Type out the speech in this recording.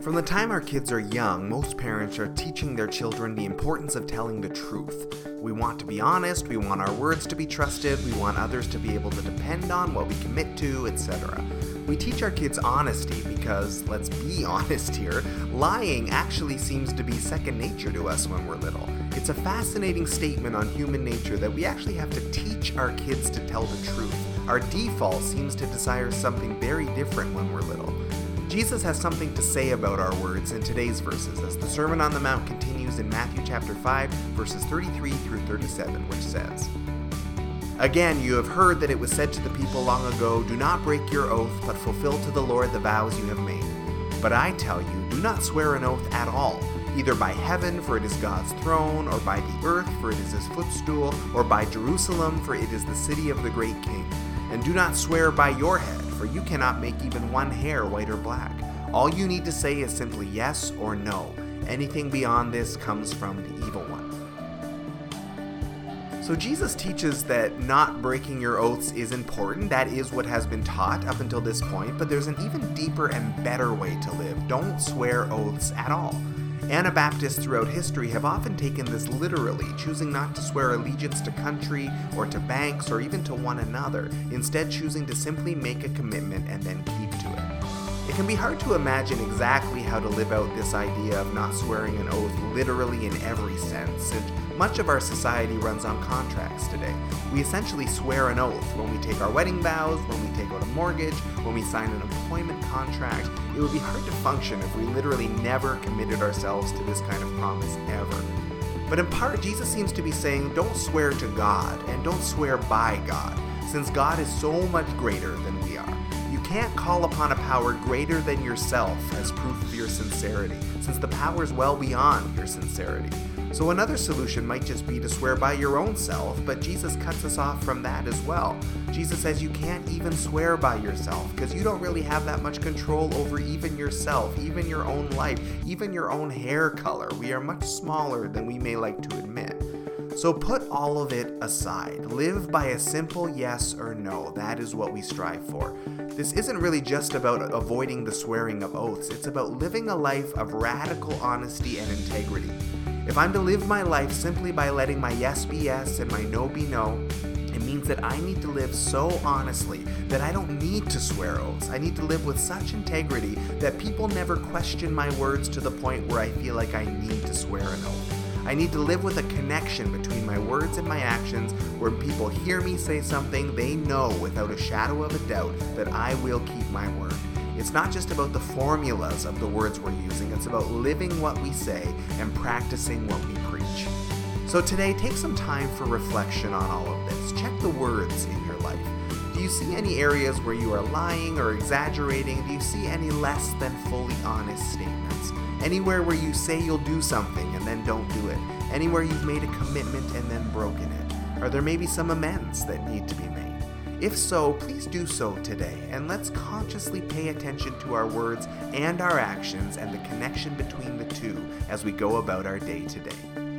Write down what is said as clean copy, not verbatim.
From the time our kids are young, most parents are teaching their children the importance of telling the truth. We want to be honest, we want our words to be trusted, we want others to be able to depend on what we commit to, etc. We teach our kids honesty because, let's be honest here, lying actually seems to be second nature to us when we're little. It's a fascinating statement on human nature that we actually have to teach our kids to tell the truth. Our default seems to desire something very different when we're little. Jesus has something to say about our words in today's verses as the Sermon on the Mount continues in Matthew chapter 5, verses 33 through 37, which says, "Again, you have heard that it was said to the people long ago, 'Do not break your oath, but fulfill to the Lord the vows you have made.' But I tell you, do not swear an oath at all, either by heaven, for it is God's throne, or by the earth, for it is his footstool, or by Jerusalem, for it is the city of the great king. And do not swear by your head, for you cannot make even one hair white or black. All you need to say is simply yes or no. Anything beyond this comes from the evil one." So Jesus teaches that not breaking your oaths is important. That is what has been taught up until this point, but there's an even deeper and better way to live. Don't swear oaths at all. Anabaptists throughout history have often taken this literally, choosing not to swear allegiance to country or to banks or even to one another, instead choosing to simply make a commitment and then keep to it. It can be hard to imagine exactly how to live out this idea of not swearing an oath literally in every sense, and much of our society runs on contracts today. We essentially swear an oath when we take our wedding vows, when we take out a mortgage, when we sign an employment contract. It would be hard to function if we literally never committed ourselves to this kind of promise ever. But in part, Jesus seems to be saying, don't swear to God, and don't swear by God, since God is so much greater than we are. You can't call upon a power greater than yourself as proof of your sincerity, since the power is well beyond your sincerity. So another solution might just be to swear by your own self, but Jesus cuts us off from that as well. Jesus says you can't even swear by yourself because you don't really have that much control over even yourself, even your own life, even your own hair color. We are much smaller than we may like to admit. So put all of it aside. Live by a simple yes or no. That is what we strive for. This isn't really just about avoiding the swearing of oaths. It's about living a life of radical honesty and integrity. If I'm to live my life simply by letting my yes be yes and my no be no, it means that I need to live so honestly that I don't need to swear oaths. I need to live with such integrity that people never question my words to the point where I feel like I need to swear an oath. I need to live with a connection between my words and my actions where people hear me say something, they know without a shadow of a doubt that I will keep my word. It's not just about the formulas of the words we're using, it's about living what we say and practicing what we preach. So today, take some time for reflection on all of this. Check the words in your life. Do you see any areas where you are lying or exaggerating? Do you see any less than fully honest statements? Anywhere where you say you'll do something and then don't do it? Anywhere you've made a commitment and then broken it? Are there maybe some amends that need to be made? If so, please do so today, and let's consciously pay attention to our words and our actions and the connection between the two as we go about our day today.